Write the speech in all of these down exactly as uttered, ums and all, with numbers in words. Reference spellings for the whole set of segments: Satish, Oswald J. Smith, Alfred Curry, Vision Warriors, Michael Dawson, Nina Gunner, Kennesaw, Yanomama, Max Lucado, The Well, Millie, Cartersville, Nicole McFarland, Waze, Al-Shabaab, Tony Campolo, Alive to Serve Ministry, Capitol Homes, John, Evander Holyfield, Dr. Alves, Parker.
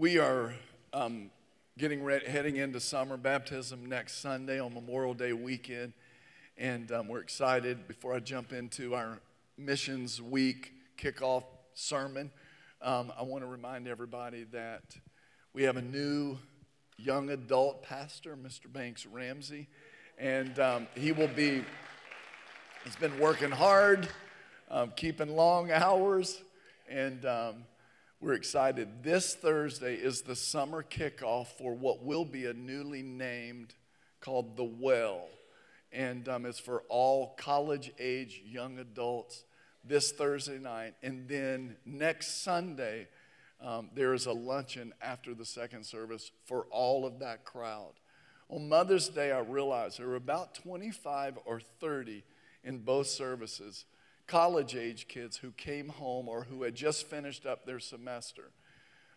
We are um, getting ready, heading into summer baptism next Sunday on Memorial Day weekend, and um, we're excited. Before I jump into our missions week kickoff sermon, um, I want to remind everybody that we have a new young adult pastor, Mister Banks Ramsey, and um, he will be, he's been working hard, um, keeping long hours, and um, we're excited. This Thursday is the summer kickoff for what will be a newly named called The Well, and um, it's for all college-age young adults this Thursday night, and then next Sunday, Um, there is a luncheon after the second service for all of that crowd. On Mother's Day, I realized there were about twenty-five or thirty in both services, college-age kids who came home or who had just finished up their semester.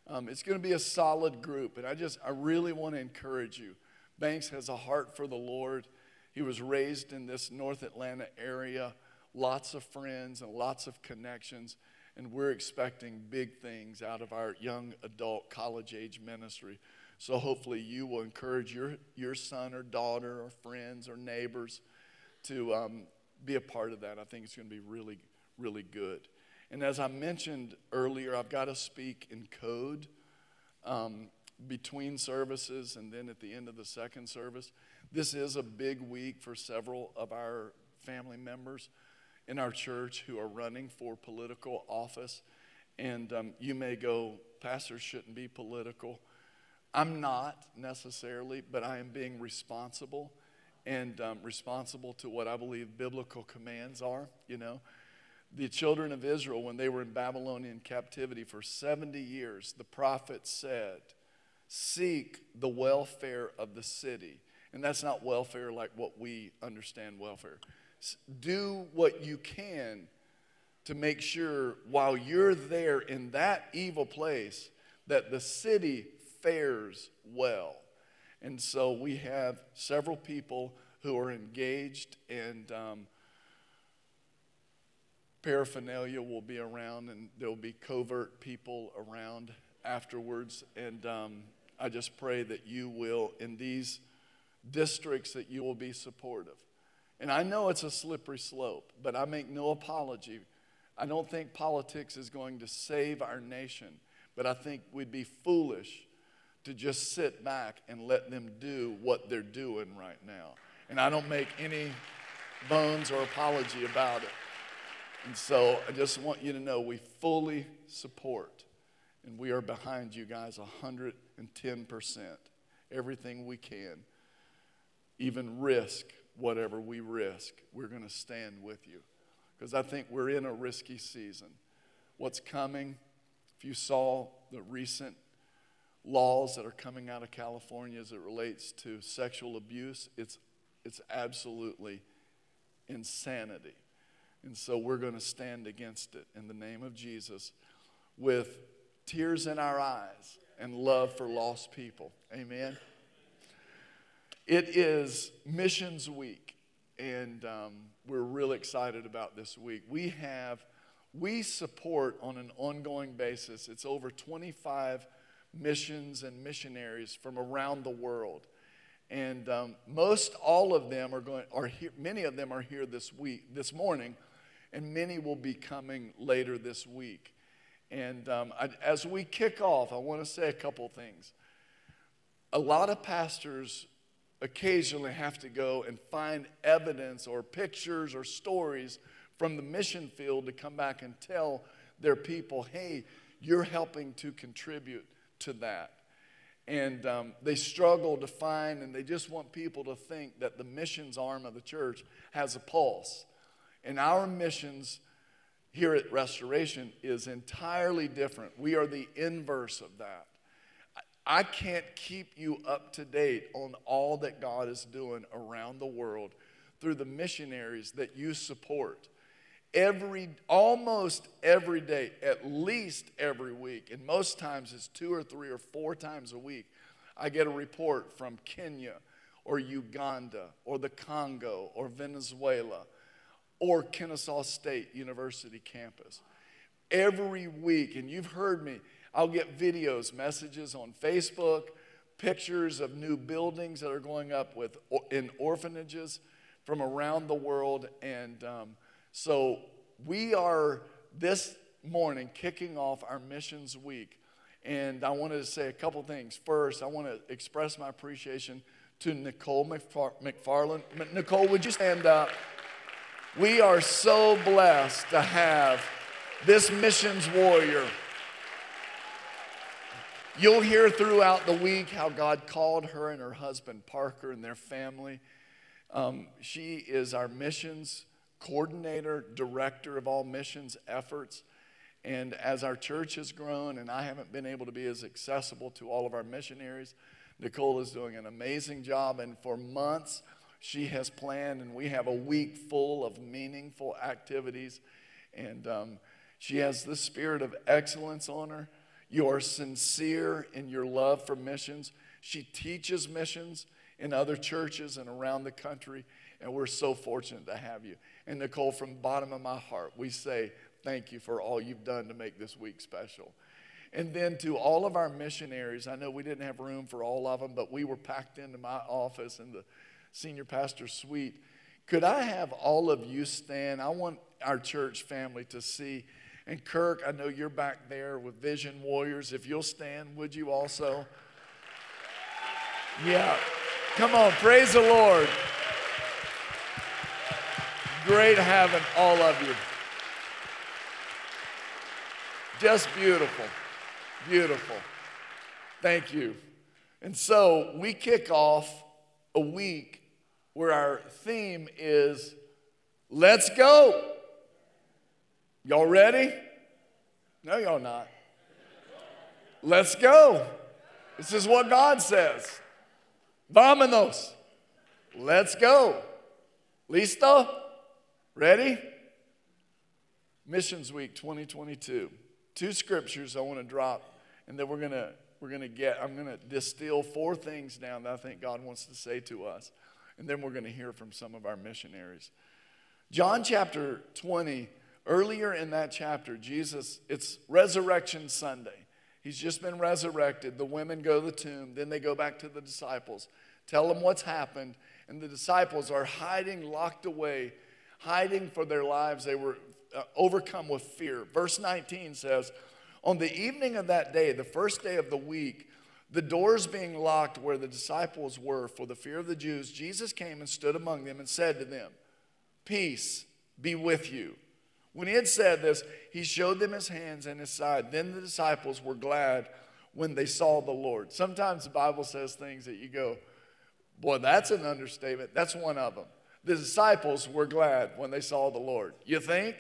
Um, it's going to be a solid group, and I just, I really want to encourage you. Banks has a heart for the Lord. He was raised in this North Atlanta area, lots of friends and lots of connections. And we're expecting big things out of our young adult college-age ministry. So hopefully you will encourage your, your son or daughter or friends or neighbors to um, be a part of that. I think it's going to be really, really good. And as I mentioned earlier, I've got to speak in code um, between services and then at the end of the second service. This is a big week for several of our family members in our church who are running for political office. And um, you may go, pastors shouldn't be political. I'm not necessarily, but I am being responsible and um, responsible to what I believe biblical commands are, you know. The children of Israel, when they were in Babylonian captivity for seventy years, the prophet said, seek the welfare of the city. And that's not welfare like what we understand welfare. Do what you can to make sure while you're there in that evil place that the city fares well. And so we have several people who are engaged, and um, paraphernalia will be around, and there'll be covert people around afterwards. And um, I just pray that you will, in these districts, that you will be supportive. And I know it's a slippery slope, but I make no apology. I don't think politics is going to save our nation, but I think we'd be foolish to just sit back and let them do what they're doing right now. And I don't make any bones or apology about it. And so I just want you to know we fully support, and we are behind you guys one hundred ten percent, everything we can, even risk. Whatever we risk, we're going to stand with you, because I think we're in a risky season. What's coming, if you saw the recent laws that are coming out of California as it relates to sexual abuse, it's, it's absolutely insanity. And so we're going to stand against it in the name of Jesus with tears in our eyes and love for lost people. Amen. It is Missions Week, and um, we're really excited about this week. We have, we support on an ongoing basis, it's over twenty-five missions and missionaries from around the world. And um, most all of them are going, are here, many of them are here this week, this morning, and many will be coming later this week. And um, I, as we kick off, I want to say a couple things. A lot of pastors occasionally have to go and find evidence or pictures or stories from the mission field to come back and tell their people, hey, you're helping to contribute to that. And um, they struggle to find, and they just want people to think that the missions arm of the church has a pulse. And our missions here at Restoration is entirely different. We are the inverse of that. I can't keep you up to date on all that God is doing around the world through the missionaries that you support. Every, almost every day, at least every week, and most times it's two or three or four times a week, I get a report from Kenya or Uganda or the Congo or Venezuela or Kennesaw State University campus. Every week, and you've heard me, I'll get videos, messages on Facebook, pictures of new buildings that are going up with in orphanages from around the world. And um, so we are this morning kicking off our missions week. And I wanted to say a couple things. First, I want to express my appreciation to Nicole McFarland. Nicole, would you stand up? We are so blessed to have this missions warrior. You'll hear throughout the week how God called her and her husband, Parker, and their family. Um, she is our missions coordinator, director of all missions efforts. And as our church has grown and I haven't been able to be as accessible to all of our missionaries, Nicole is doing an amazing job. And for months, she has planned, and we have a week full of meaningful activities. And um, she has the spirit of excellence on her. You are sincere in your love for missions. She teaches missions in other churches and around the country. And we're so fortunate to have you. And Nicole, from the bottom of my heart, we say thank you for all you've done to make this week special. And then to all of our missionaries, I know we didn't have room for all of them, but we were packed into my office in the senior pastor's suite. Could I have all of you stand? I want our church family to see. And Kirk, I know you're back there with Vision Warriors. If you'll stand, would you also? Yeah. Come on, praise the Lord. Great having all of you. Just beautiful, beautiful. Thank you. And so we kick off a week where our theme is, let's go. Y'all ready? No, y'all not. Let's go. This is what God says. Vámonos. Let's go. Listo? Ready? Missions Week twenty twenty-two. Two scriptures I want to drop, and then we're gonna we're gonna get. I'm gonna distill four things down that I think God wants to say to us, and then we're gonna hear from some of our missionaries. John chapter twenty. Earlier in that chapter, Jesus. It's Resurrection Sunday. He's just been resurrected. The women go to the tomb. Then they go back to the disciples. Tell them what's happened, and the disciples are hiding, locked away, hiding for their lives. They were Uh, overcome with fear. Verse nineteen says, on the evening of that day, the first day of the week, the doors being locked where the disciples were for the fear of the Jews, Jesus came and stood among them and said to them, peace be with you. When he had said this, he showed them his hands and his side. Then the disciples were glad when they saw the Lord. Sometimes the Bible says things that you go, boy, that's an understatement. That's one of them. The disciples were glad when they saw the Lord. You think?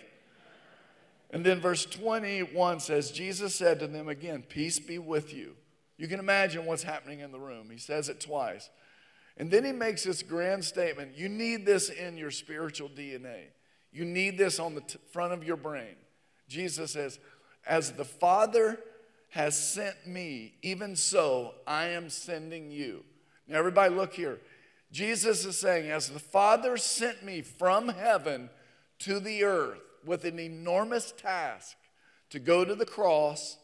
And then verse twenty-one says, Jesus said to them again, peace be with you. You can imagine what's happening in the room. He says it twice. And then he makes this grand statement. You need this in your spiritual D N A. You need this on the t- front of your brain. Jesus says, as the Father has sent me, even so I am sending you. Now everybody look here. Jesus is saying, as the Father sent me from heaven to the earth, with an enormous task to go to the cross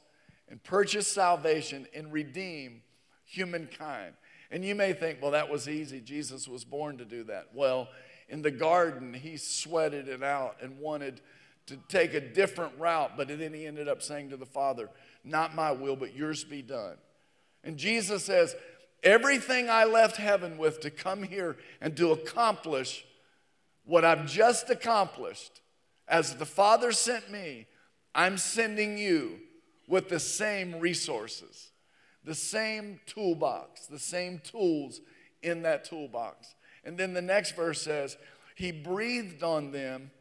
and purchase salvation and redeem humankind. And you may think, well, that was easy. Jesus was born to do that. Well, in the garden, he sweated it out and wanted to take a different route, but then he ended up saying to the Father, not my will, but yours be done. And Jesus says, everything I left heaven with to come here and to accomplish what I've just accomplished, as the Father sent me, I'm sending you with the same resources, the same toolbox, the same tools in that toolbox. And then the next verse says, he breathed on them.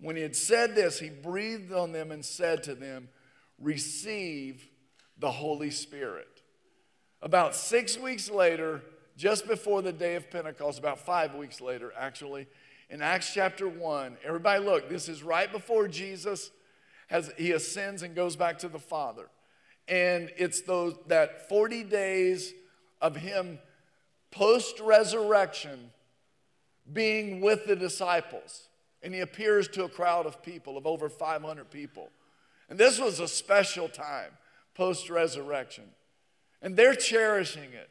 When he had said this, he breathed on them and said to them, receive the Holy Spirit. About six weeks later, just before the day of Pentecost, about five weeks later actually, in Acts chapter one, everybody look, this is right before Jesus has he ascends and goes back to the Father. And it's those that forty days of him post-resurrection being with the disciples. And he appears to a crowd of people, of over five hundred people. And this was a special time post-resurrection. And they're cherishing it.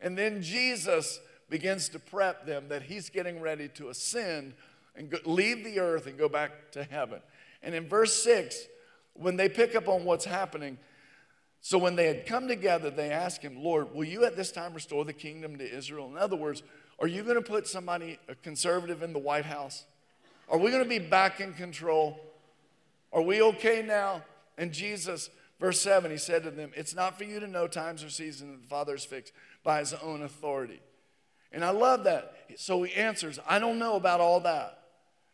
And then Jesus begins to prep them that he's getting ready to ascend and go, leave the earth and go back to heaven. And in verse six, when they pick up on what's happening, so when they had come together, they asked him, Lord, will you at this time restore the kingdom to Israel? In other words, are you going to put somebody, a conservative, in the White House? Are we going to be back in control? Are we okay now? And Jesus, verse seven, he said to them, it's not for you to know times or seasons that the Father has fixed by his own authority. And I love that. So he answers, I don't know about all that.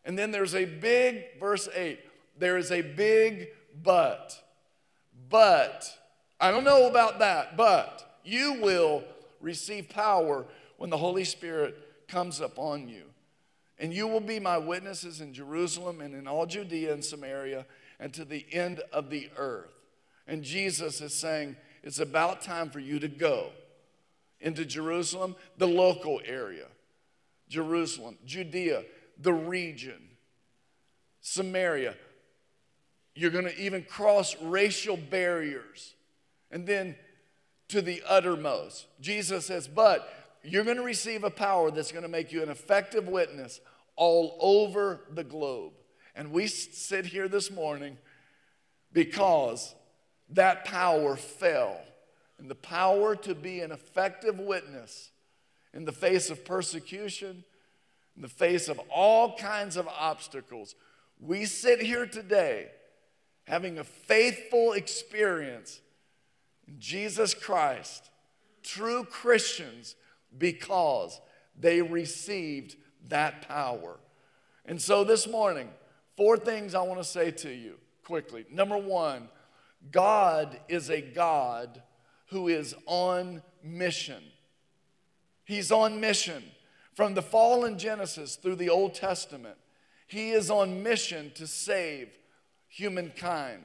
And then there's a big, verse eight, there is a big but. But, I don't know about that, but you will receive power when the Holy Spirit comes upon you. And you will be my witnesses in Jerusalem and in all Judea and Samaria and to the end of the earth. And Jesus is saying, it's about time for you to go into Jerusalem, the local area, Jerusalem, Judea, the region, Samaria. You're going to even cross racial barriers and then to the uttermost. Jesus says, but you're going to receive a power that's going to make you an effective witness all over the globe. And we sit here this morning because that power fell. And the power to be an effective witness in the face of persecution, in the face of all kinds of obstacles. We sit here today having a faithful experience in Jesus Christ, true Christians, because they received that power. And so this morning, four things I want to say to you quickly. Number one, God is a God who is on mission. He's on mission. From the fall in Genesis through the Old Testament, he is on mission to save humankind,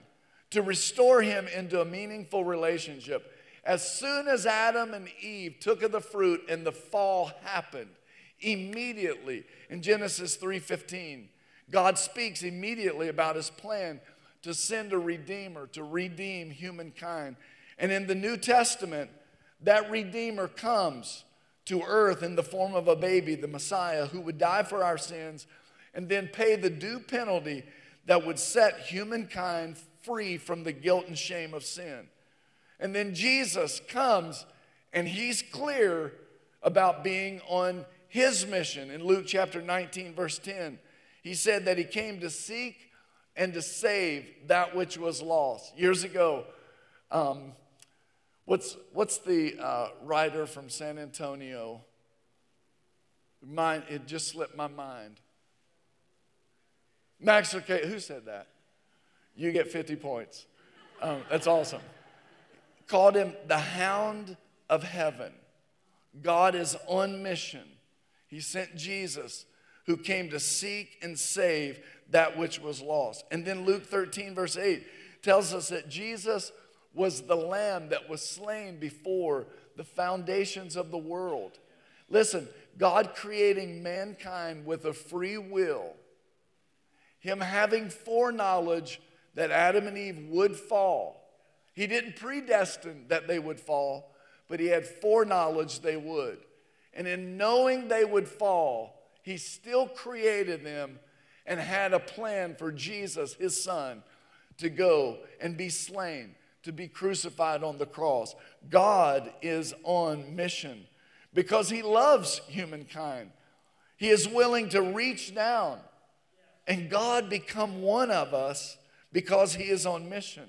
to restore him into a meaningful relationship. As soon as Adam and Eve took of the fruit and the fall happened, immediately in Genesis three fifteen, God speaks immediately about his plan to send a redeemer to redeem humankind. And in the New Testament, that redeemer comes to earth in the form of a baby, the Messiah, who would die for our sins and then pay the due penalty that would set humankind free from the guilt and shame of sin. And then Jesus comes and he's clear about being on his mission. In Luke chapter nineteen, verse ten, he said that he came to seek and to save that which was lost. Years ago, um, what's, what's the uh, writer from San Antonio? Mine, it just slipped my mind. Max Lucado, who said that? You get fifty points. Um, that's awesome. Called him the hound of heaven. God is on mission. He sent Jesus who came to seek and save that which was lost. And then Luke thirteen verse eight tells us that Jesus was the lamb that was slain before the foundations of the world. Listen, God creating mankind with a free will, him having foreknowledge that Adam and Eve would fall. He didn't predestine that they would fall, but he had foreknowledge they would. And in knowing they would fall, he still created them and had a plan for Jesus, his son, to go and be slain, to be crucified on the cross. God is on mission because he loves humankind. He is willing to reach down and God become one of us because he is on mission.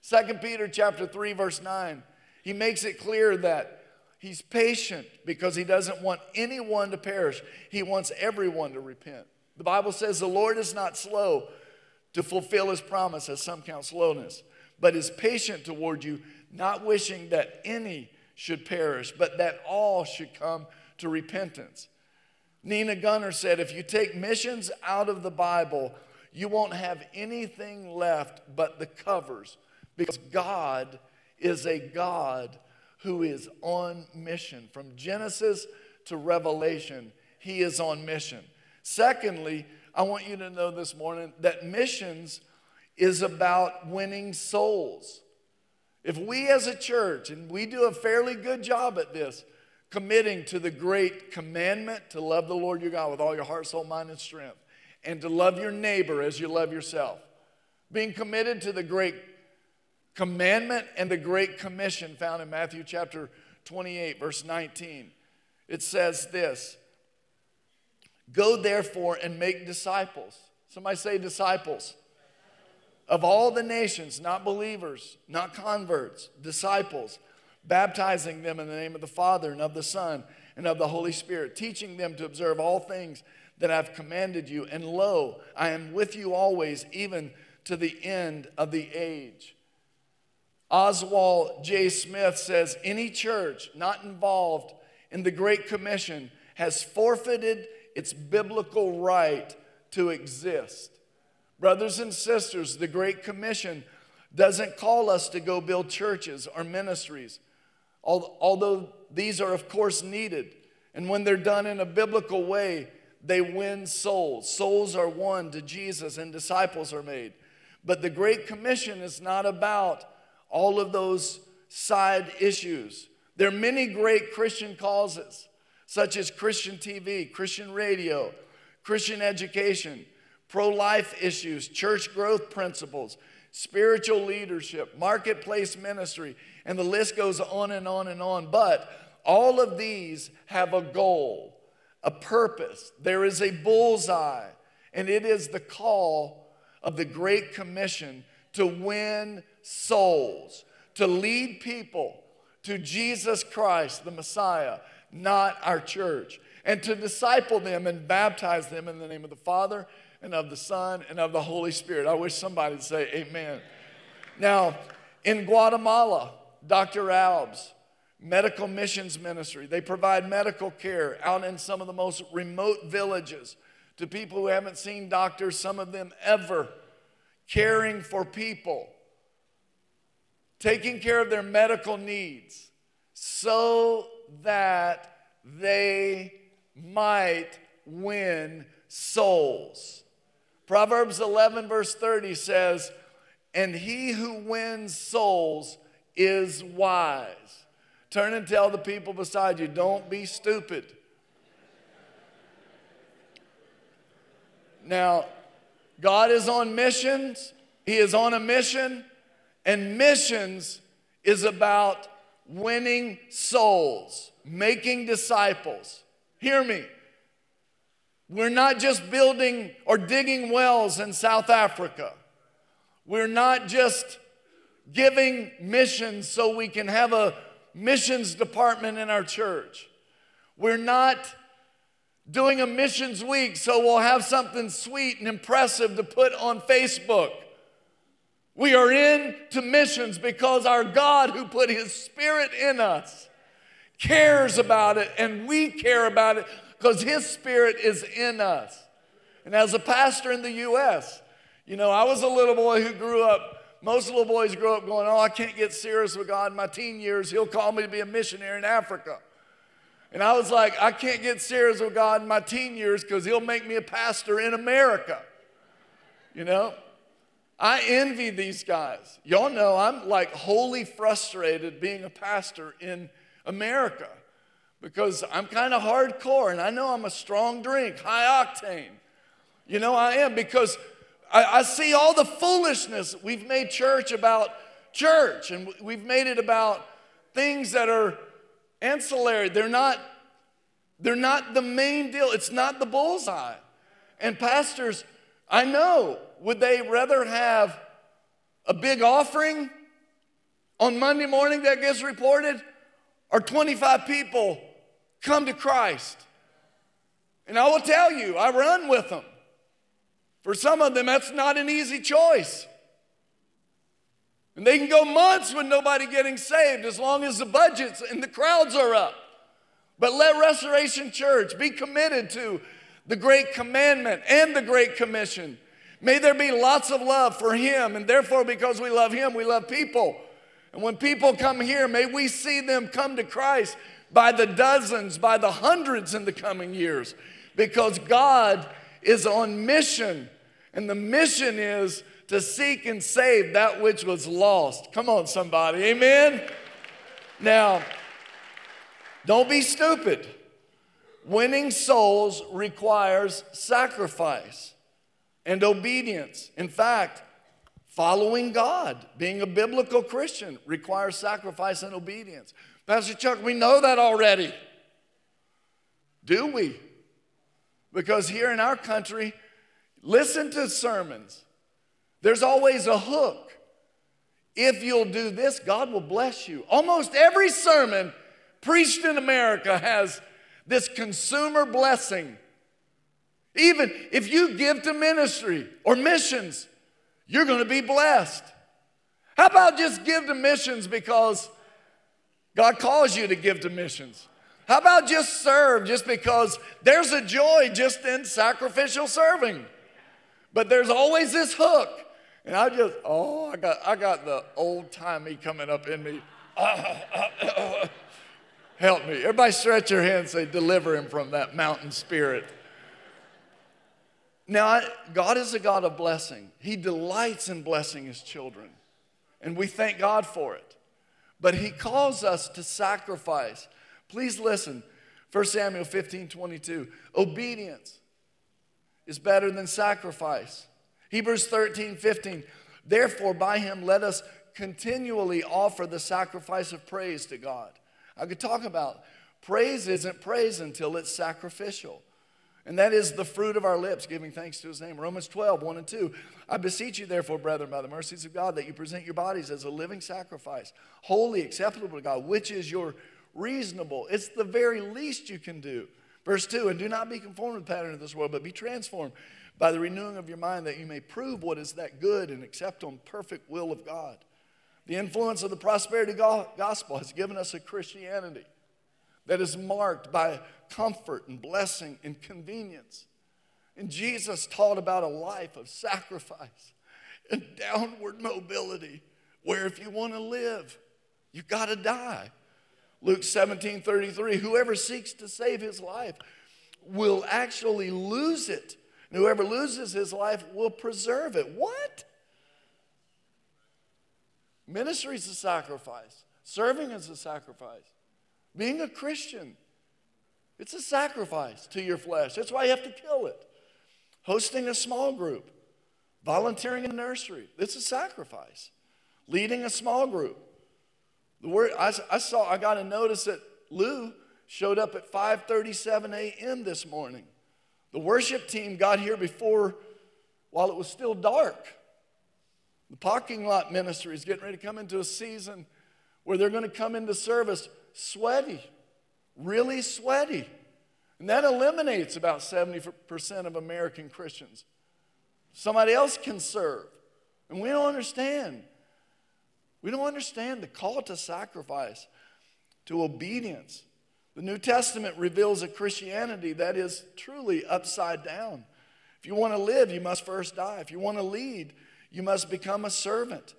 Second Peter chapter three, verse nine, he makes it clear that he's patient because he doesn't want anyone to perish. He wants everyone to repent. The Bible says the Lord is not slow to fulfill his promise, as some count slowness, but is patient toward you, not wishing that any should perish, but that all should come to repentance. Nina Gunner said, if you take missions out of the Bible, you won't have anything left but the covers. Because God is a God who is on mission. From Genesis to Revelation, he is on mission. Secondly, I want you to know this morning that missions is about winning souls. If we as a church, and we do a fairly good job at this, committing to the great commandment to love the Lord your God with all your heart, soul, mind, and strength, and to love your neighbor as you love yourself. Being committed to the great commandment and the great commission found in Matthew chapter twenty-eight, verse nineteen. It says this, "Go therefore and make disciples." Somebody say disciples. "Of all the nations," not believers, not converts, disciples, "baptizing them in the name of the Father and of the Son and of the Holy Spirit, teaching them to observe all things that I've commanded you. And lo, I am with you always, even to the end of the age." Oswald J. Smith says, "Any church not involved in the Great Commission has forfeited its biblical right to exist." Brothers and sisters, the Great Commission doesn't call us to go build churches or ministries, although these are, of course, needed. And when they're done in a biblical way, they win souls. Souls are won to Jesus and disciples are made. But the Great Commission is not about all of those side issues. There are many great Christian causes, such as Christian T V, Christian radio, Christian education, pro-life issues, church growth principles, spiritual leadership, marketplace ministry, and the list goes on and on and on. But all of these have a goal, a purpose. There is a bullseye, and it is the call of the Great Commission to win souls, to lead people to Jesus Christ, the Messiah, not our church, and to disciple them and baptize them in the name of the Father and of the Son and of the Holy Spirit. I wish somebody would say amen. Amen. Now, in Guatemala, Doctor Alves, Medical Missions Ministry, they provide medical care out in some of the most remote villages to people who haven't seen doctors, some of them ever, caring for people, taking care of their medical needs so that they might win souls. Proverbs eleven verse thirty says, "And he who wins souls is wise." Turn and tell the people beside you, don't be stupid. Now, God is on missions. He is on a mission. And missions is about winning souls, making disciples. Hear me. We're not just building or digging wells in South Africa. We're not just giving missions so we can have a missions department in our church. We're not doing a missions week so we'll have something sweet and impressive to put on Facebook. We are into missions because our God, who put his spirit in us, cares about it, and we care about it because his spirit is in us. And as a pastor in the U S, you know, I was a little boy who grew up, most little boys grow up going, "Oh, I can't get serious with God in my teen years. He'll call me to be a missionary in Africa." And I was like, I can't get serious with God in my teen years because he'll make me a pastor in America, you know? I envy these guys. Y'all know I'm like wholly frustrated being a pastor in America because I'm kind of hardcore, and I know I'm a strong drink, high octane. You know I am, because I, I see all the foolishness. We've made church about church, and we've made it about things that are ancillary. They're not, they're not the main deal. It's not the bullseye. And pastors, I know, would they rather have a big offering on Monday morning that gets reported, or twenty-five people come to Christ? And I will tell you, I run with them. For some of them, that's not an easy choice. And they can go months with nobody getting saved as long as the budgets and the crowds are up. But let Restoration Church be committed to the Great Commandment and the Great Commission. May there be lots of love for him, and therefore, because we love him, we love people. And when people come here, may we see them come to Christ by the dozens, by the hundreds in the coming years, because God is on mission, and the mission is to seek and save that which was lost. Come on, somebody. Amen? Now, don't be stupid. Winning souls requires sacrifice and obedience. In fact, following God, being a biblical Christian, requires sacrifice and obedience. Pastor Chuck, we know that already. Do we? Because here in our country, listen to sermons. There's always a hook. If you'll do this, God will bless you. Almost every sermon preached in America has this consumer blessing. Even if you give to ministry or missions, you're going to be blessed. How about just give to missions because God calls you to give to missions? How about just serve just because there's a joy just in sacrificial serving? But there's always this hook. And I just, oh, I got I got the old-timey coming up in me. Help me. Everybody stretch your hands and say, deliver him from that mountain spirit. Now, God is a God of blessing. He delights in blessing his children. And we thank God for it. But he calls us to sacrifice. Please listen. First Samuel fifteen twenty-two. Obedience is better than sacrifice. Hebrews thirteen fifteen. Therefore, by him let us continually offer the sacrifice of praise to God. I could talk about praise isn't praise until it's sacrificial. And that is the fruit of our lips, giving thanks to his name. Romans twelve, one and two. I beseech you, therefore, brethren, by the mercies of God, that you present your bodies as a living sacrifice, holy, acceptable to God, which is your reasonable. It's the very least you can do. Verse two, and do not be conformed to the pattern of this world, but be transformed by the renewing of your mind, that you may prove what is that good and acceptable and perfect will of God. The influence of the prosperity gospel has given us a Christianity that is marked by comfort and blessing and convenience. And Jesus taught about a life of sacrifice and downward mobility, where if you want to live, you've got to die. Luke seventeen thirty-three, whoever seeks to save his life will actually lose it. And whoever loses his life will preserve it. What? Ministry is a sacrifice. Serving is a sacrifice. Being a Christian, it's a sacrifice to your flesh. That's why you have to kill it. Hosting a small group, volunteering in a nursery, it's a sacrifice. Leading a small group. The word I, I saw, I got a notice that Lou showed up at five thirty-seven a.m. this morning. The worship team got here before, while it was still dark. The parking lot ministry is getting ready to come into a season where they're going to come into service sweaty, really sweaty. And that eliminates about seventy percent of American Christians. Somebody else can serve. And we don't understand. We don't understand the call to sacrifice, to obedience. The New Testament reveals a Christianity that is truly upside down. If you want to live, you must first die. If you want to lead, you must become a servant.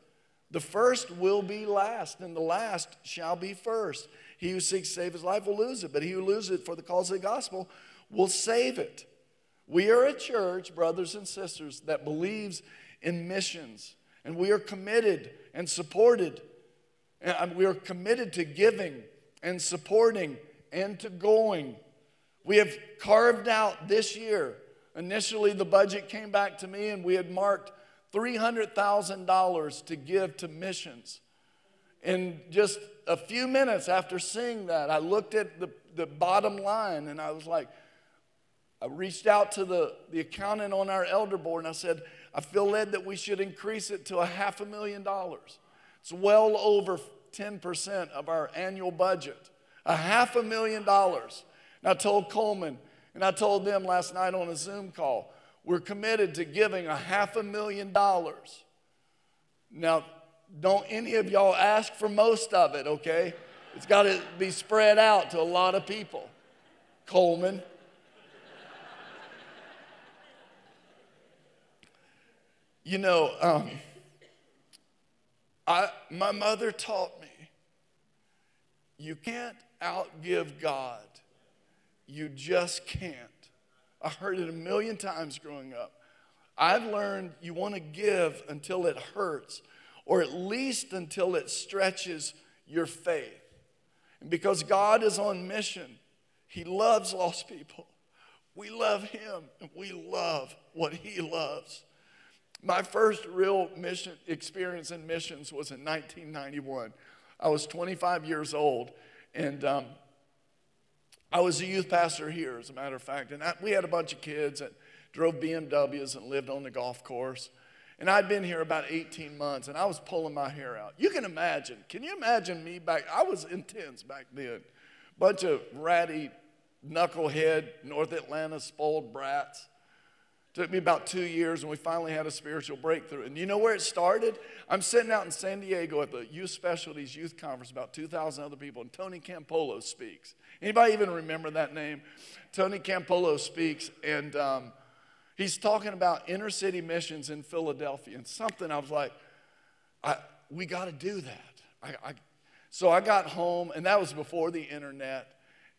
The first will be last, and the last shall be first. He who seeks to save his life will lose it, but he who loses it for the cause of the gospel will save it. We are a church, brothers and sisters, that believes in missions, and we are committed and supported. And we are committed to giving and supporting and to going. We have carved out this year. Initially, the budget came back to me, and we had marked three hundred thousand dollars to give to missions. And just a few minutes after seeing that, I looked at the, the bottom line, and I was like, I reached out to the, the accountant on our elder board, and I said, I feel led that we should increase it to a half a million dollars. It's well over ten percent of our annual budget. A half a million dollars. And I told Coleman, and I told them last night on a Zoom call, we're committed to giving a half a million dollars. Now, don't any of y'all ask for most of it, okay? It's got to be spread out to a lot of people. Coleman. You know, um, I, my mother taught me, you can't outgive God. You just can't. I heard it a million times growing up. I've learned you want to give until it hurts, or at least until it stretches your faith. And because God is on mission, he loves lost people. We love him, and we love what he loves. My first real mission experience in missions was in nineteen ninety-one. I was twenty-five years old, and um, I was a youth pastor here, as a matter of fact. And I, we had a bunch of kids that drove B M Ws and lived on the golf course. And I'd been here about eighteen months, and I was pulling my hair out. You can imagine. Can you imagine me back? I was intense back then. Bunch of ratty, knucklehead, North Atlanta spoiled brats. Took me about two years, and we finally had a spiritual breakthrough. And you know where it started? I'm sitting out in San Diego at the Youth Specialties Youth Conference, about two thousand other people, and Tony Campolo speaks. Anybody even remember that name? Tony Campolo speaks, and um, he's talking about inner city missions in Philadelphia, and something I was like, I, we got to do that. I, I, so I got home, and that was before the internet,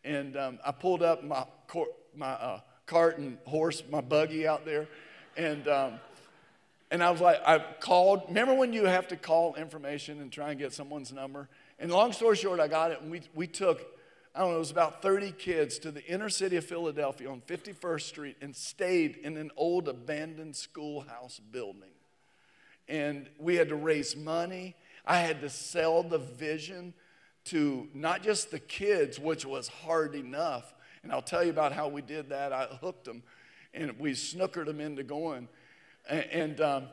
and um, I pulled up my cor- my. Uh, cart and horse, my buggy out there, and um, and I was like, I called. Remember when you have to call information and try and get someone's number? And long story short, I got it, and we we took, I don't know, it was about thirty kids to the inner city of Philadelphia on fifty-first Street and stayed in an old abandoned schoolhouse building. And we had to raise money. I had to sell the vision to not just the kids, which was hard enough, and I'll tell you about how we did that. I hooked them, and we snookered them into going. And, and um,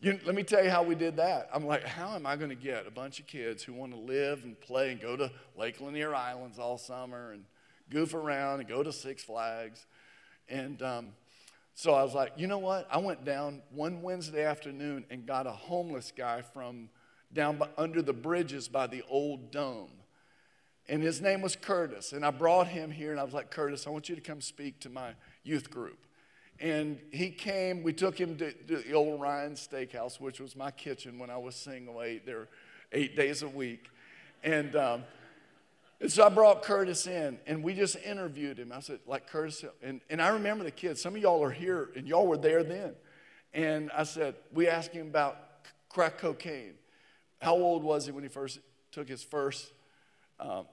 you, let me tell you how we did that. I'm like, how am I going to get a bunch of kids who want to live and play and go to Lake Lanier Islands all summer and goof around and go to Six Flags? And um, so I was like, you know what? I went down one Wednesday afternoon and got a homeless guy from down by, under the bridges by the old dome. And his name was Curtis, and I brought him here, and I was like, Curtis, I want you to come speak to my youth group. And he came. We took him to, to the old Ryan Steakhouse, which was my kitchen when I was single. I ate there eight days a week. And, um, and so I brought Curtis in, and we just interviewed him. I said, like, Curtis, and, and I remember the kids. Some of y'all are here, and y'all were there then. And I said, we asked him about crack cocaine. How old was he when he first took his first um,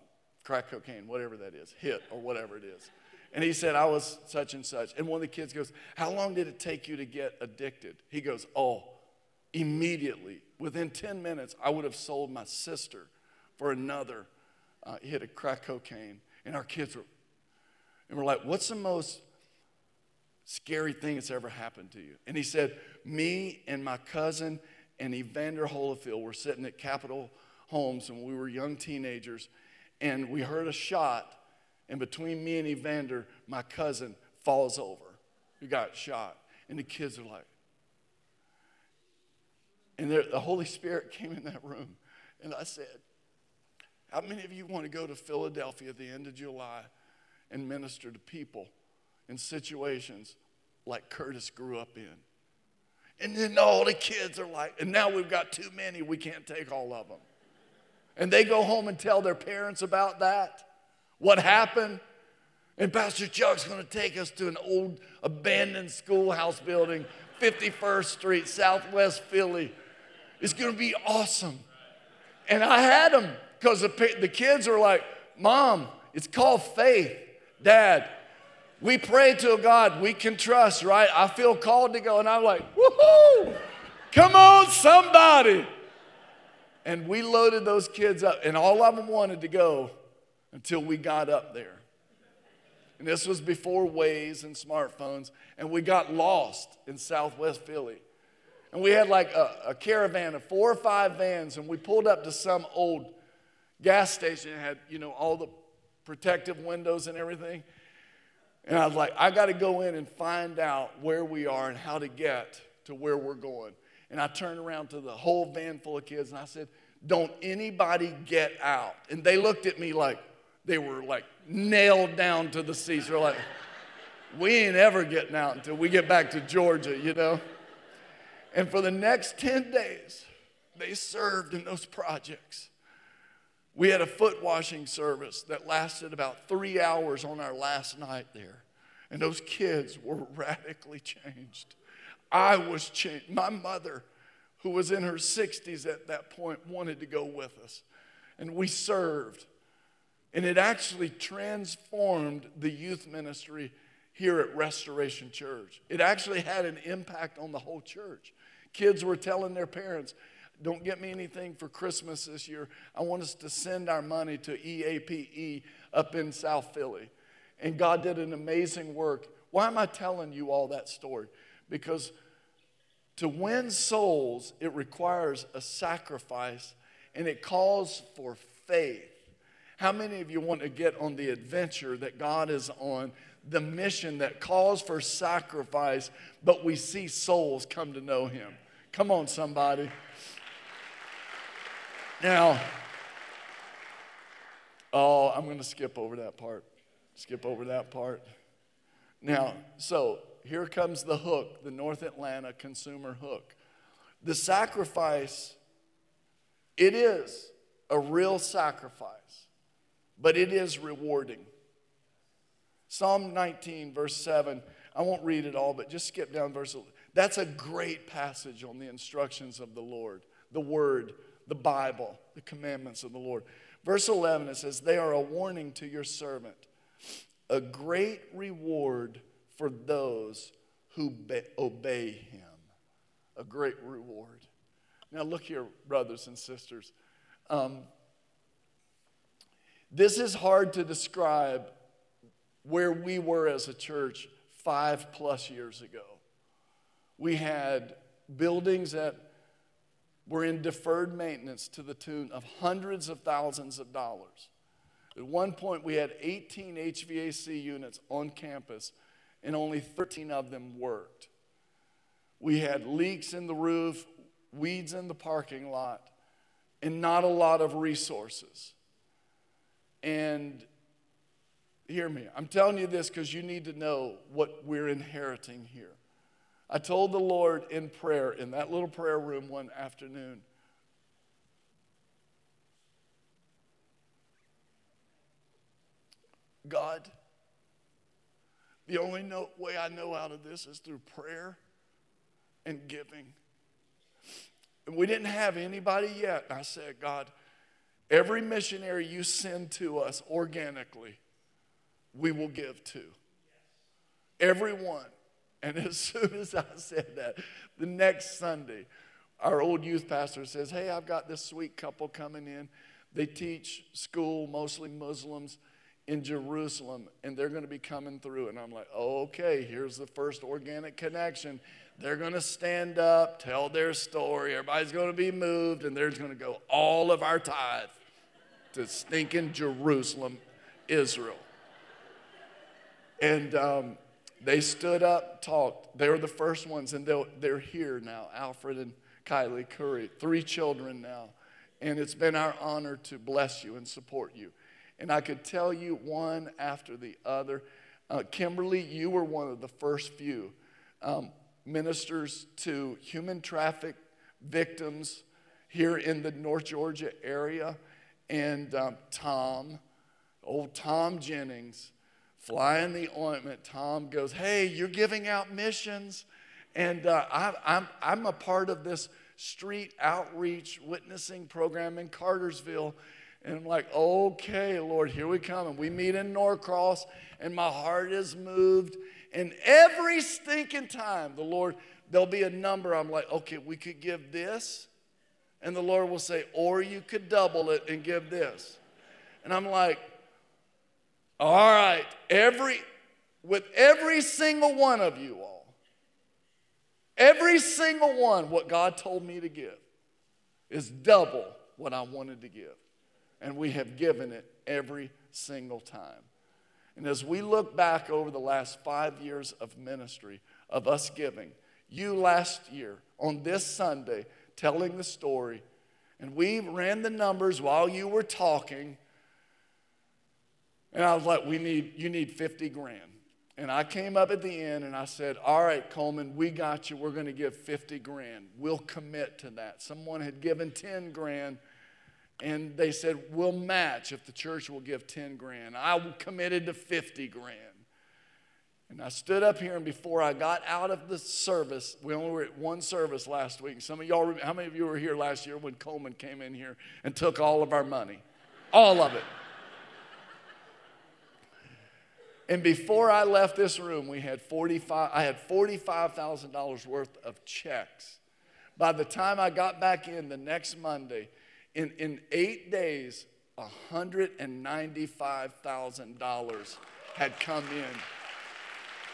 crack cocaine, whatever that is, hit or whatever it is. And he said, I was such and such. And one of the kids goes, how long did it take you to get addicted? He goes, oh, immediately. Within ten minutes, I would have sold my sister for another uh, hit of crack cocaine. And our kids were, and we're like, what's the most scary thing that's ever happened to you? And he said, me and my cousin and Evander Holyfield were sitting at Capitol Homes when we were young teenagers, and we heard a shot, and between me and Evander, my cousin falls over. He got shot. And the kids are like, and the Holy Spirit came in that room, and I said, how many of you want to go to Philadelphia at the end of July and minister to people in situations like Curtis grew up in? And then all the kids are like, and now we've got too many, we can't take all of them. And they go home and tell their parents about that, what happened. And Pastor Chuck's going to take us to an old abandoned schoolhouse building, fifty-first Street, Southwest Philly. It's going to be awesome. And I had them because the, the kids are like, Mom, it's called faith. Dad, we pray to a God we can trust, right? I feel called to go. And I'm like, woohoo, come on, somebody. And we loaded those kids up, and all of them wanted to go until we got up there. And this was before Waze and smartphones, and we got lost in Southwest Philly. And we had like a, a caravan of four or five vans, and we pulled up to some old gas station that had, you know, all the protective windows and everything. And I was like, I got to go in and find out where we are and how to get to where we're going. And I turned around to the whole van full of kids, and I said, don't anybody get out. And they looked at me like they were like nailed down to the seats. They're like, we ain't ever getting out until we get back to Georgia, you know. And for the next ten days, they served in those projects. We had a foot washing service that lasted about three hours on our last night there. And those kids were radically changed. I was changed. My mother, who was in her sixties at that point, wanted to go with us. And we served. And it actually transformed the youth ministry here at Restoration Church. It actually had an impact on the whole church. Kids were telling their parents, don't get me anything for Christmas this year. I want us to send our money to E A P E up in South Philly. And God did an amazing work. Why am I telling you all that story? Because to win souls, it requires a sacrifice, and it calls for faith. How many of you want to get on the adventure that God is on, the mission that calls for sacrifice, but we see souls come to know Him? Come on, somebody. Now, oh, I'm going to skip over that part. Skip over that part. Now, so here comes the hook, the North Atlanta consumer hook. The sacrifice, it is a real sacrifice, but it is rewarding. Psalm nineteen, verse seven, I won't read it all, but just skip down verse eleven. That's a great passage on the instructions of the Lord, the Word, the Bible, the commandments of the Lord. Verse eleven, it says, they are a warning to your servant, a great reward for those who obey Him. A great reward. Now look here, brothers and sisters. Um, this is hard to describe where we were as a church five plus years ago. We had buildings that were in deferred maintenance to the tune of hundreds of thousands of dollars. At one point, we had eighteen H V A C units on campus, and only thirteen of them worked. We had leaks in the roof, weeds in the parking lot, and not a lot of resources. And hear me, I'm telling you this because you need to know what we're inheriting here. I told the Lord in prayer, in that little prayer room one afternoon, God, the only no way I know out of this is through prayer and giving. And we didn't have anybody yet. I said, God, every missionary you send to us organically, we will give to. Everyone. And as soon as I said that, the next Sunday, our old youth pastor says, hey, I've got this sweet couple coming in. They teach school, mostly Muslims, in Jerusalem, and they're going to be coming through. And I'm like, okay, here's the first organic connection. They're going to stand up, tell their story. Everybody's going to be moved, and there's going to go all of our tithe to stinking Jerusalem, Israel. And um, they stood up, talked. They were the first ones, and they're here now, Alfred and Kayla Curry, three children now. And it's been our honor to bless you and support you. And I could tell you one after the other. Uh, Kimberly, you were one of the first few um, ministers to human traffic victims here in the North Georgia area. And um, Tom, old Tom Jennings, flying the ointment. Tom goes, hey, you're giving out missions. And uh, I, I'm, I'm a part of this street outreach witnessing program in Cartersville. And I'm like, okay, Lord, here we come. And we meet in Norcross, and my heart is moved. And every stinking time, the Lord, there'll be a number. I'm like, okay, we could give this. And the Lord will say, or you could double it and give this. And I'm like, all right, every, with every single one of you all, every single one, what God told me to give is double what I wanted to give. And we have given it every single time. And as we look back over the last five years of ministry, of us giving, you last year on this Sunday telling the story, and we ran the numbers while you were talking, and I was like, we need, you need fifty grand. And I came up at the end and I said, all right, Coleman, we got you. We're going to give fifty grand. We'll commit to that. Someone had given ten grand. And they said, we'll match if the church will give ten grand. I committed to fifty grand. And I stood up here, and before I got out of the service, we only were at one service last week. Some of y'all, how many of you were here last year when Coleman came in here and took all of our money? All of it. And before I left this room, we had forty-five. I had forty-five thousand dollars worth of checks. By the time I got back in the next Monday, in, in eight days, one hundred ninety-five thousand dollars had come in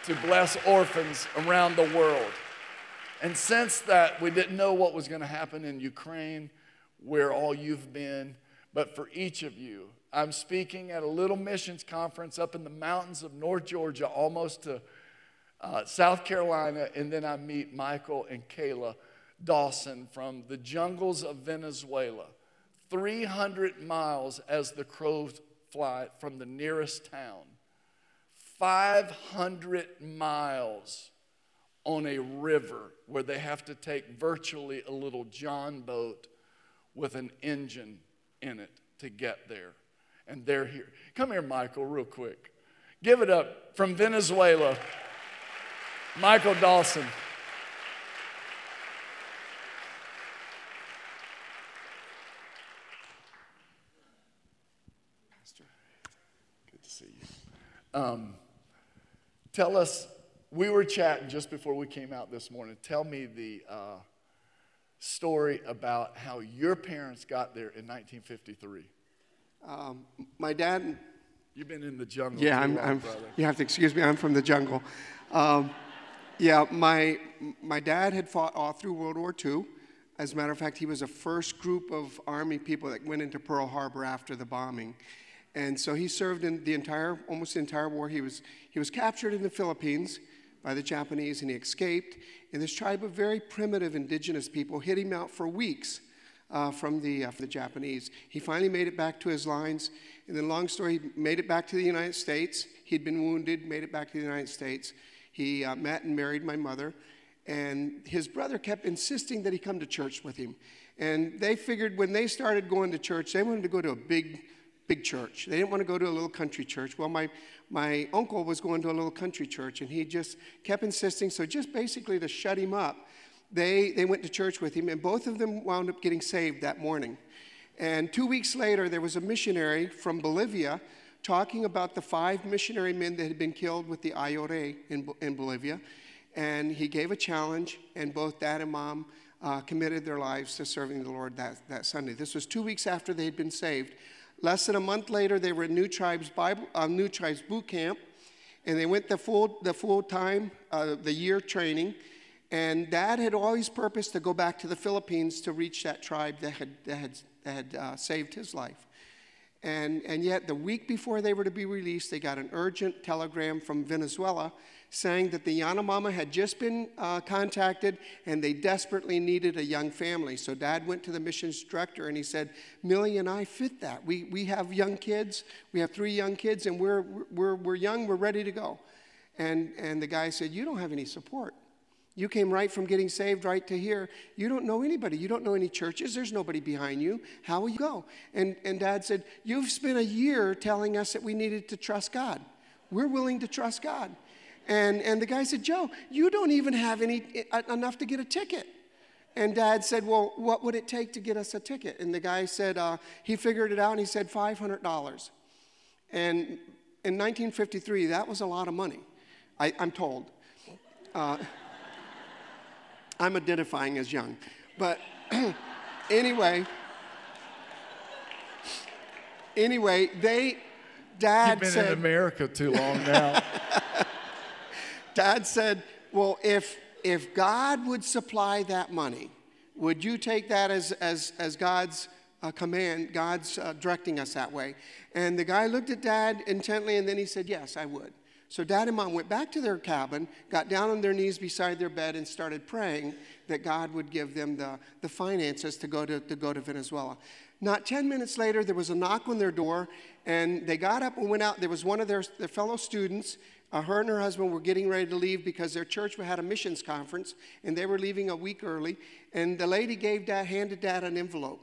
to bless orphans around the world. And since that, we didn't know what was going to happen in Ukraine, where all you've been. But for each of you, I'm speaking at a little missions conference up in the mountains of North Georgia, almost to uh, South Carolina, and then I meet Michael and Kayla Dawson from the jungles of Venezuela, three hundred miles as the crows fly from the nearest town, five hundred miles on a river where they have to take virtually a little John boat with an engine in it to get there. And they're here. Come here, Michael, real quick. Give it up from Venezuela, Michael Dawson. Good to see you. Um, tell us, we were chatting just before we came out this morning. Tell me the uh, story about how your parents got there in nineteen fifty-three. Um, my dad. You've been in the jungle. Yeah, I'm, long, I'm, you have to excuse me. I'm from the jungle. Um, yeah, my my dad had fought all through World War Two. As a matter of fact, he was the first group of Army people that went into Pearl Harbor after the bombing, and so he served in the entire, almost the entire war. He was he was captured in the Philippines by the Japanese, and he escaped. And this tribe of very primitive indigenous people hid him out for weeks. Uh, from the uh, from the Japanese. He finally made it back to his lines, and then long story, he made it back to the United States. He'd been wounded, made it back to the United States. He uh, met and married my mother, and his brother kept insisting that he come to church with him. And they figured when they started going to church, they wanted to go to a big, big church. They didn't want to go to a little country church. Well, my, my uncle was going to a little country church, and he just kept insisting, so just basically to shut him up, They, they went to church with him, and both of them wound up getting saved that morning. And two weeks later, there was a missionary from Bolivia talking about the five missionary men that had been killed with the Ayore in, in Bolivia. And he gave a challenge, and both dad and mom uh, committed their lives to serving the Lord that, that Sunday. This was two weeks after they had been saved. Less than a month later, they were at New Tribes, Bible, uh, New Tribes boot camp, and they went the full, the full time, uh, the year training. And dad had always purposed to go back to the Philippines to reach that tribe that had, that had, that had uh, saved his life. And, and yet the week before they were to be released, they got an urgent telegram from Venezuela saying that the Yanomama had just been uh, contacted and they desperately needed a young family. So dad went to the missions director and he said, Millie and I fit that. We, we have young kids. We have three young kids and we're, we're, we're young. We're ready to go. And, and the guy said, you don't have any support. You came right from getting saved right to here. You don't know anybody. You don't know any churches. There's nobody behind you. How will you go? And, and dad said, you've spent a year telling us that we needed to trust God. We're willing to trust God. And, and the guy said, Joe, you don't even have any enough to get a ticket. And dad said, well, what would it take to get us a ticket? And the guy said, uh, he figured it out and he said five hundred dollars. And in nineteen fifty-three, that was a lot of money, I, I'm told. Uh, I'm identifying as young, but anyway, anyway, they, dad said. You've been said, in America too long now. Dad said, well, if if God would supply that money, would you take that as, as, as God's uh, command, God's uh, directing us that way? And the guy looked at dad intently, and then he said, yes, I would. So dad and mom went back to their cabin, got down on their knees beside their bed, and started praying that God would give them the, the finances to go to, to go to Venezuela. Not ten minutes later, there was a knock on their door, and they got up and went out. There was one of their, their fellow students. Uh, her and her husband were getting ready to leave because their church had a missions conference, and they were leaving a week early. And the lady gave dad, handed dad an envelope.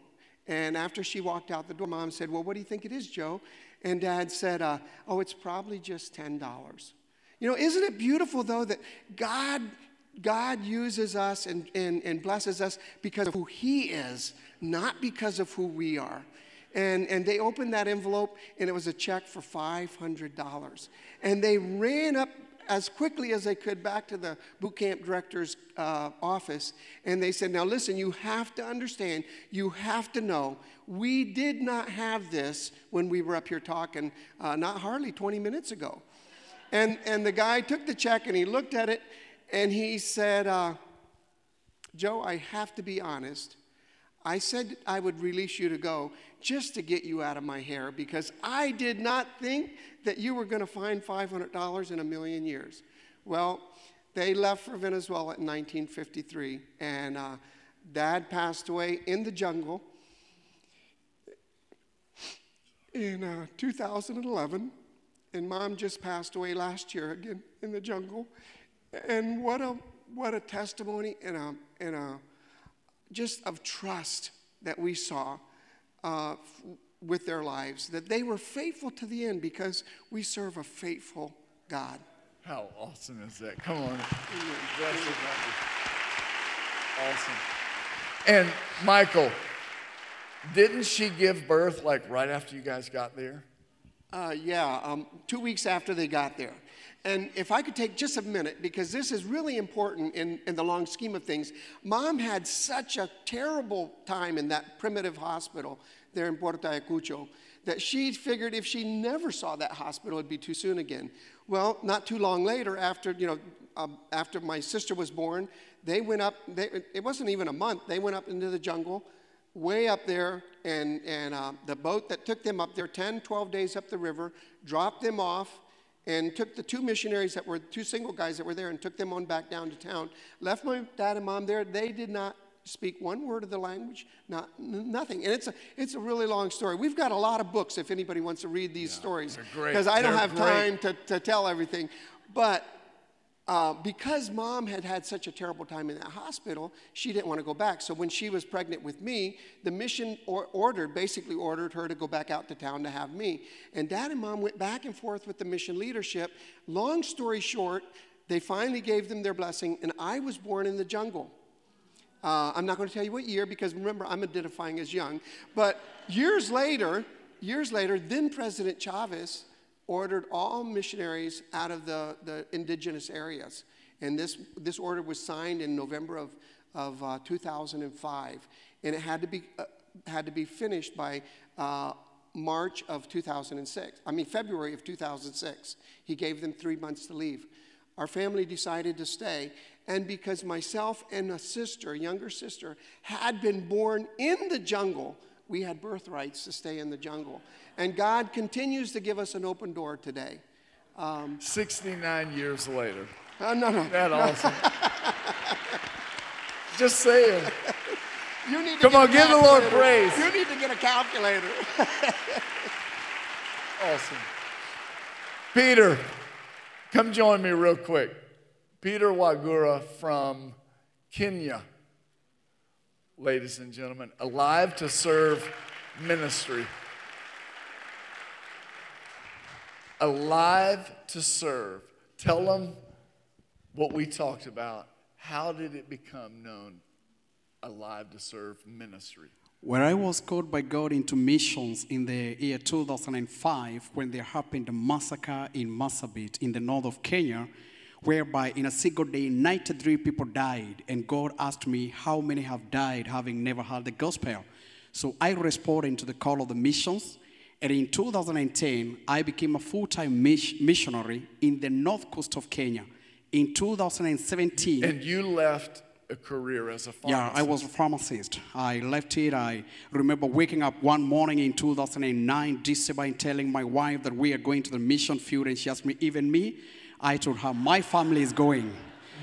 And after she walked out the door, mom said, well, what do you think it is, Joe? And dad said, uh, oh, it's probably just ten dollars. You know, isn't it beautiful, though, that God, God uses us and, and, and blesses us because of who he is, not because of who we are. And, and they opened that envelope, and it was a check for five hundred dollars. And they ran up as quickly as they could back to the boot camp director's uh, office, and they said, now listen, you have to understand, you have to know, we did not have this when we were up here talking, uh, not hardly twenty minutes ago. And, and the guy took the check, and he looked at it, and he said, uh, Joe, I have to be honest. I said I would release you to go just to get you out of my hair because I did not think that you were going to find five hundred dollars in a million years. Well, they left for Venezuela in nineteen fifty-three, and uh, Dad passed away in the jungle in uh, two thousand eleven, and Mom just passed away last year again in the jungle. And what a what a testimony and a and a. just of trust that we saw uh, f- with their lives, that they were faithful to the end because we serve a faithful God. How awesome is that? Come on. Awesome. And Michael, didn't she give birth like right after you guys got there? Uh, yeah, um, two weeks after they got there. And if I could take just a minute, because this is really important in, in the long scheme of things. Mom had such a terrible time in that primitive hospital there in Puerto Ayacucho that she figured if she never saw that hospital, it'd be too soon again. Well, not too long later, after you know, uh, after my sister was born, they went up. They, it wasn't even a month. They went up into the jungle, way up there, and, and uh, the boat that took them up there, ten, twelve days up the river, dropped them off, and took the two missionaries that were, two single guys that were there, and took them on back down to town. Left my dad and Mom there. They did not speak one word of the language, not nothing. And it's a, it's a really long story. We've got a lot of books if anybody wants to read these yeah, stories. Because I don't they're have time to, to tell everything. But uh, because Mom had had such a terrible time in that hospital, she didn't want to go back. So when she was pregnant with me, the mission or ordered, basically ordered her to go back out to town to have me. And Dad and Mom went back and forth with the mission leadership. Long story short, they finally gave them their blessing, and I was born in the jungle. Uh, I'm not going to tell you what year because, remember, I'm identifying as young. But years later, years later, then President Chavez ordered all missionaries out of the, the indigenous areas. And this, this order was signed in November of, of uh, two thousand five. And it had to be, uh, had to be finished by uh, March of two thousand six. I mean, February of two thousand six. He gave them three months to leave. Our family decided to stay. And because myself and a sister, younger sister, had been born in the jungle, we had birthrights to stay in the jungle. And God continues to give us an open door today. Um, sixty-nine years later. Uh, no, no. That's no. Awesome. Just saying. You need to Come on, give the Lord praise. You need to get a calculator. Awesome. Peter, come join me real quick. Peter Wagura from Kenya. Ladies and gentlemen, Alive to Serve Ministry. Alive to Serve. Tell them what we talked about. How did it become known, Alive to Serve Ministry? When I was called by God into missions in the year two thousand five, when there happened a massacre in Marsabit in the north of Kenya, whereby in a single day, ninety-three people died. And God asked me how many have died having never heard the gospel. So I responded to the call of the missions. And in two thousand ten, I became a full-time missionary in the north coast of Kenya. In two thousand seventeen... And you left a career as a pharmacist. Yeah, I was a pharmacist. I left it. I remember waking up one morning in two thousand nine, December, and telling my wife that we are going to the mission field. And she asked me, even me? I told her, my family is going.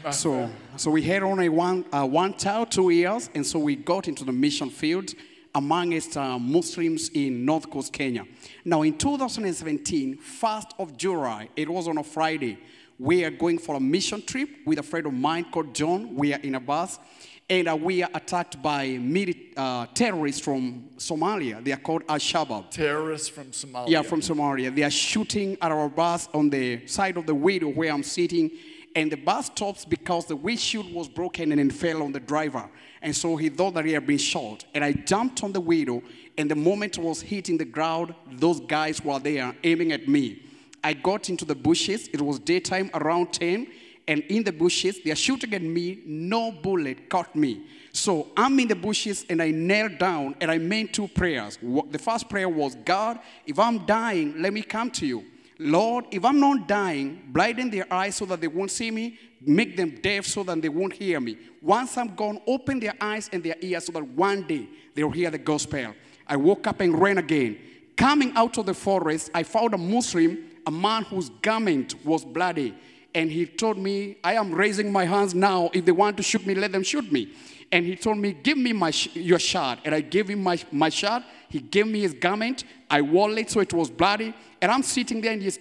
My so family. so we had only one, uh, one child, two years, and so we got into the mission field amongst uh, Muslims in North Coast Kenya. Now, in two thousand seventeen, first of July, it was on a Friday, we are going for a mission trip with a friend of mine called John. We are in a bus, and we are attacked by mili- uh, terrorists from Somalia. They are called Al-Shabaab. Terrorists from Somalia. Yeah, from Somalia. They are shooting at our bus on the side of the window where I'm sitting, and the bus stops because the windshield was broken and it fell on the driver. And so he thought that he had been shot. And I jumped on the window, and the moment I was hitting the ground, those guys were there aiming at me. I got into the bushes. It was daytime around ten. And in the bushes, they are shooting at me. No bullet caught me. So I'm in the bushes, and I knelt down, and I made two prayers. The first prayer was, God, if I'm dying, let me come to you. Lord, if I'm not dying, blinding their eyes so that they won't see me, make them deaf so that they won't hear me. Once I'm gone, open their eyes and their ears so that one day they'll hear the gospel. I woke up and ran again. Coming out of the forest, I found a Muslim, a man whose garment was bloody. And he told me, I am raising my hands now. If they want to shoot me, let them shoot me. And he told me, give me my sh- your shirt. And I gave him my, my shirt. He gave me his garment. I wore it so it was bloody. And I'm sitting there and he's,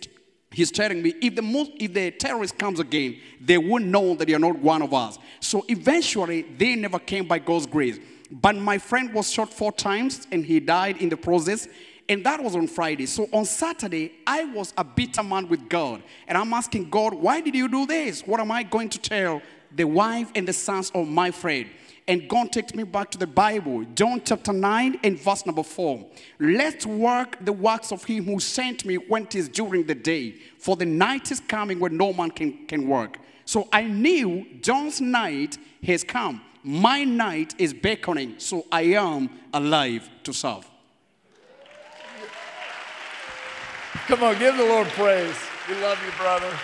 he's telling me, if the, most, if the terrorist comes again, they won't know that you're not one of us. So eventually, they never came by God's grace. But my friend was shot four times and he died in the process. And that was on Friday. So on Saturday, I was a bitter man with God. And I'm asking God, why did you do this? What am I going to tell the wife and the sons of my friend? And God takes me back to the Bible, John chapter nine and verse number four. Let's work the works of him who sent me when it is during the day, for the night is coming when no man can, can work. So I knew John's night has come. My night is beckoning, so I am alive to serve. Come on, give the Lord praise. We love you, brother.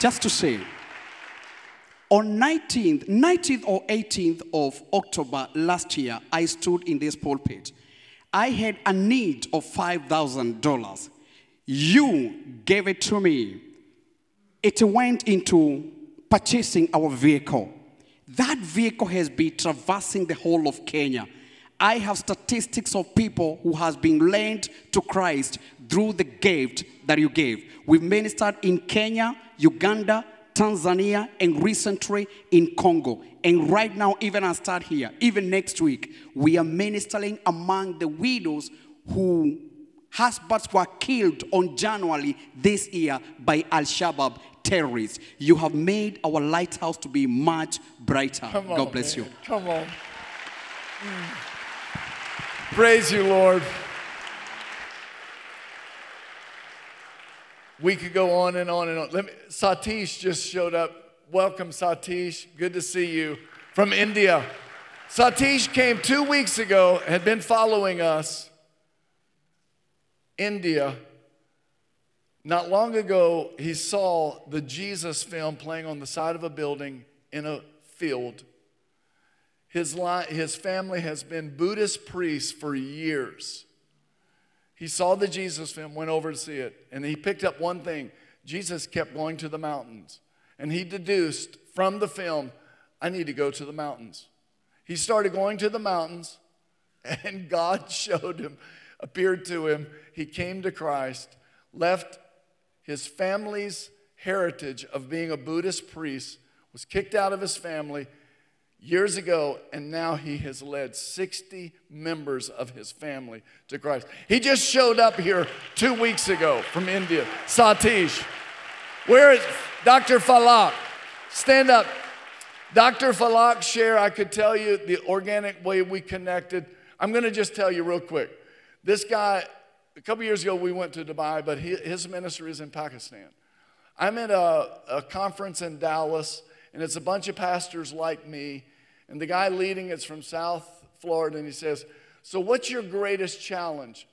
Just to say, on nineteenth, nineteenth or eighteenth of October last year, I stood in this pulpit. I had a need of five thousand dollars. You gave it to me. It went into purchasing our vehicle. That vehicle has been traversing the whole of Kenya. I have statistics of people who has been led to Christ through the gift that you gave. We've ministered in Kenya, Uganda, Tanzania, and recently in Congo. And right now, even I start here, even next week, we are ministering among the widows who husbands were killed on January this year by Al-Shabaab terrorists. You have made our lighthouse to be much brighter. Come on, God bless man. you. Come on. Mm. Praise you, Lord. We could go on and on and on. Let me, Satish just showed up. Welcome, Satish. Good to see you from India. Satish came two weeks ago, had been following us. India. Not long ago, he saw the Jesus film playing on the side of a building in a field. His li- his family has been Buddhist priests for years. He saw the Jesus film, went over to see it, and he picked up one thing. Jesus kept going to the mountains, and he deduced from the film, I need to go to the mountains. He started going to the mountains, and God showed him, appeared to him. He came to Christ, left his family's heritage of being a Buddhist priest, was kicked out of his family years ago, and now he has led sixty members of his family to Christ. He just showed up here two weeks ago from India. Satish. Where is Doctor Falak? Stand up. Doctor Falak, share. I could tell you the organic way we connected. I'm going to just tell you real quick. This guy, a couple years ago we went to Dubai, but he, his ministry is in Pakistan. I'm at a, a conference in Dallas, and it's a bunch of pastors like me. And the guy leading it's from South Florida, and he says, so what's your greatest challenge?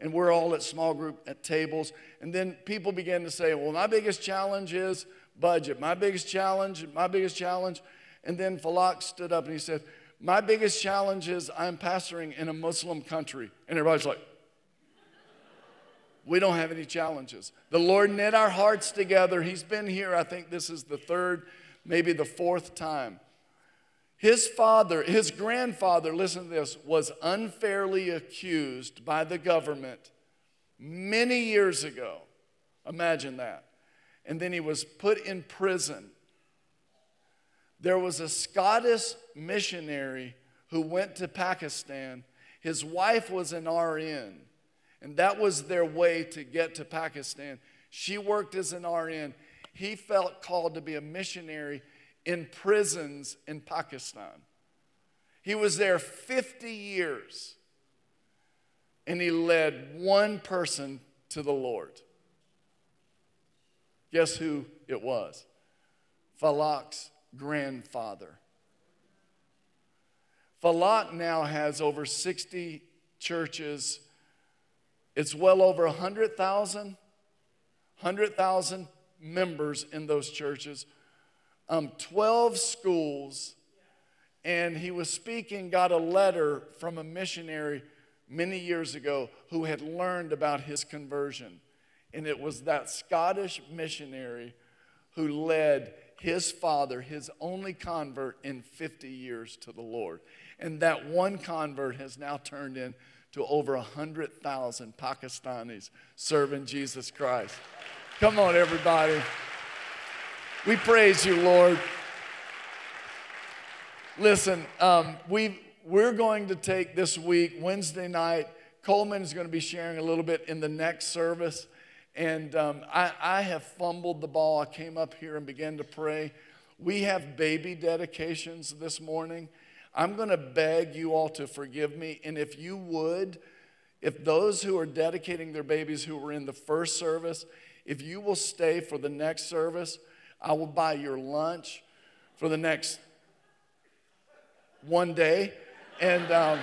And we're all at small group at tables. And then people begin to say, well, my biggest challenge is budget. My biggest challenge, my biggest challenge. And then Falak stood up and he said, my biggest challenge is I'm pastoring in a Muslim country. And everybody's like, we don't have any challenges. The Lord knit our hearts together. He's been here, I think this is the third, maybe the fourth time. His father, his grandfather, listen to this, was unfairly accused by the government many years ago. Imagine that. And then he was put in prison. There was a Scottish missionary who went to Pakistan. His wife was an R N, and that was their way to get to Pakistan. She worked as an R N. He felt called to be a missionary in prisons in Pakistan. He was there fifty years, and he led one person to the Lord. Guess who it was? Falak's grandfather. Falak now has over sixty churches. It's well over one hundred thousand members in those churches, um, twelve schools, and he was speaking, got a letter from a missionary many years ago who had learned about his conversion. And it was that Scottish missionary who led his father, his only convert in fifty years, to the Lord. And that one convert has now turned into over one hundred thousand Pakistanis serving Jesus Christ. Come on, everybody. We praise you, Lord. Listen, um, we've, we're going to take this week, Wednesday night, Coleman is going to be sharing a little bit in the next service. And um, I, I have fumbled the ball. I came up here and began to pray. We have baby dedications this morning. I'm going to beg you all to forgive me. And if you would, if those who are dedicating their babies who were in the first service, if you will stay for the next service, I will buy your lunch for the next one day. And, um,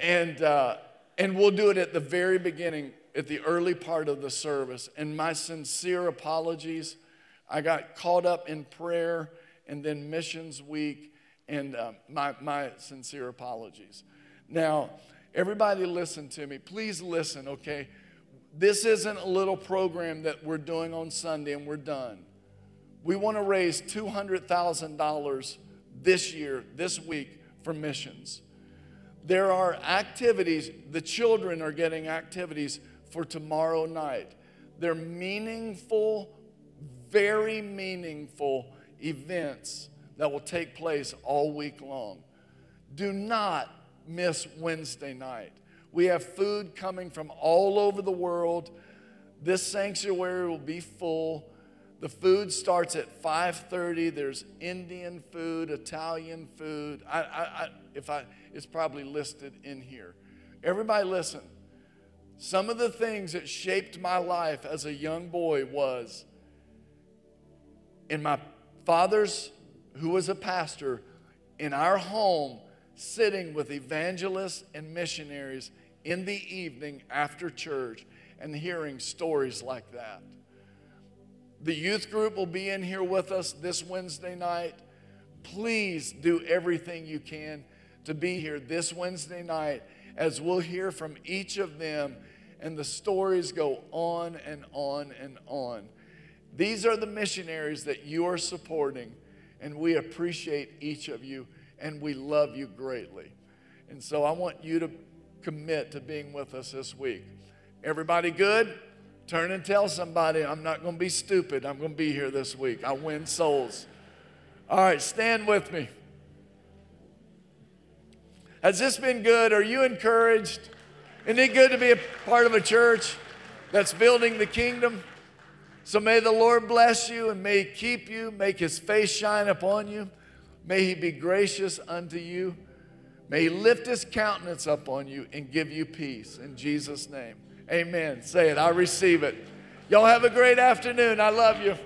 and, uh, and we'll do it at the very beginning, at the early part of the service. And my sincere apologies. I got caught up in prayer and then missions week, and uh, my, my sincere apologies. Now, everybody listen to me. Please listen, okay? This isn't a little program that we're doing on Sunday and we're done. We want to raise two hundred thousand dollars this year, this week, for missions. There are activities. The children are getting activities for tomorrow night. They're meaningful, very meaningful events that will take place all week long. Do not miss Wednesday night. We have food coming from all over the world. This sanctuary will be full. The food starts at five thirty. There's Indian food, Italian food. I, I, I, if I, it's probably listed in here. Everybody listen. Some of the things that shaped my life as a young boy was, in my father's, who was a pastor, in our home, sitting with evangelists and missionaries in the evening after church and hearing stories like that. The youth group will be in here with us this Wednesday night. Please do everything you can to be here this Wednesday night, as we'll hear from each of them, and the stories go on and on and on. These are the missionaries that you are supporting, and we appreciate each of you, and we love you greatly. And so I want you to commit to being with us this week. Everybody good? Turn and tell somebody, I'm not going to be stupid. I'm going to be here this week. I win souls. All right, stand with me. Has this been good? Are you encouraged? Isn't it good to be a part of a church that's building the kingdom? So may the Lord bless you, and may He keep you, make His face shine upon you. May He be gracious unto you. May He lift His countenance upon you and give you peace. In Jesus' name, amen. Say it. I receive it. Y'all have a great afternoon. I love you.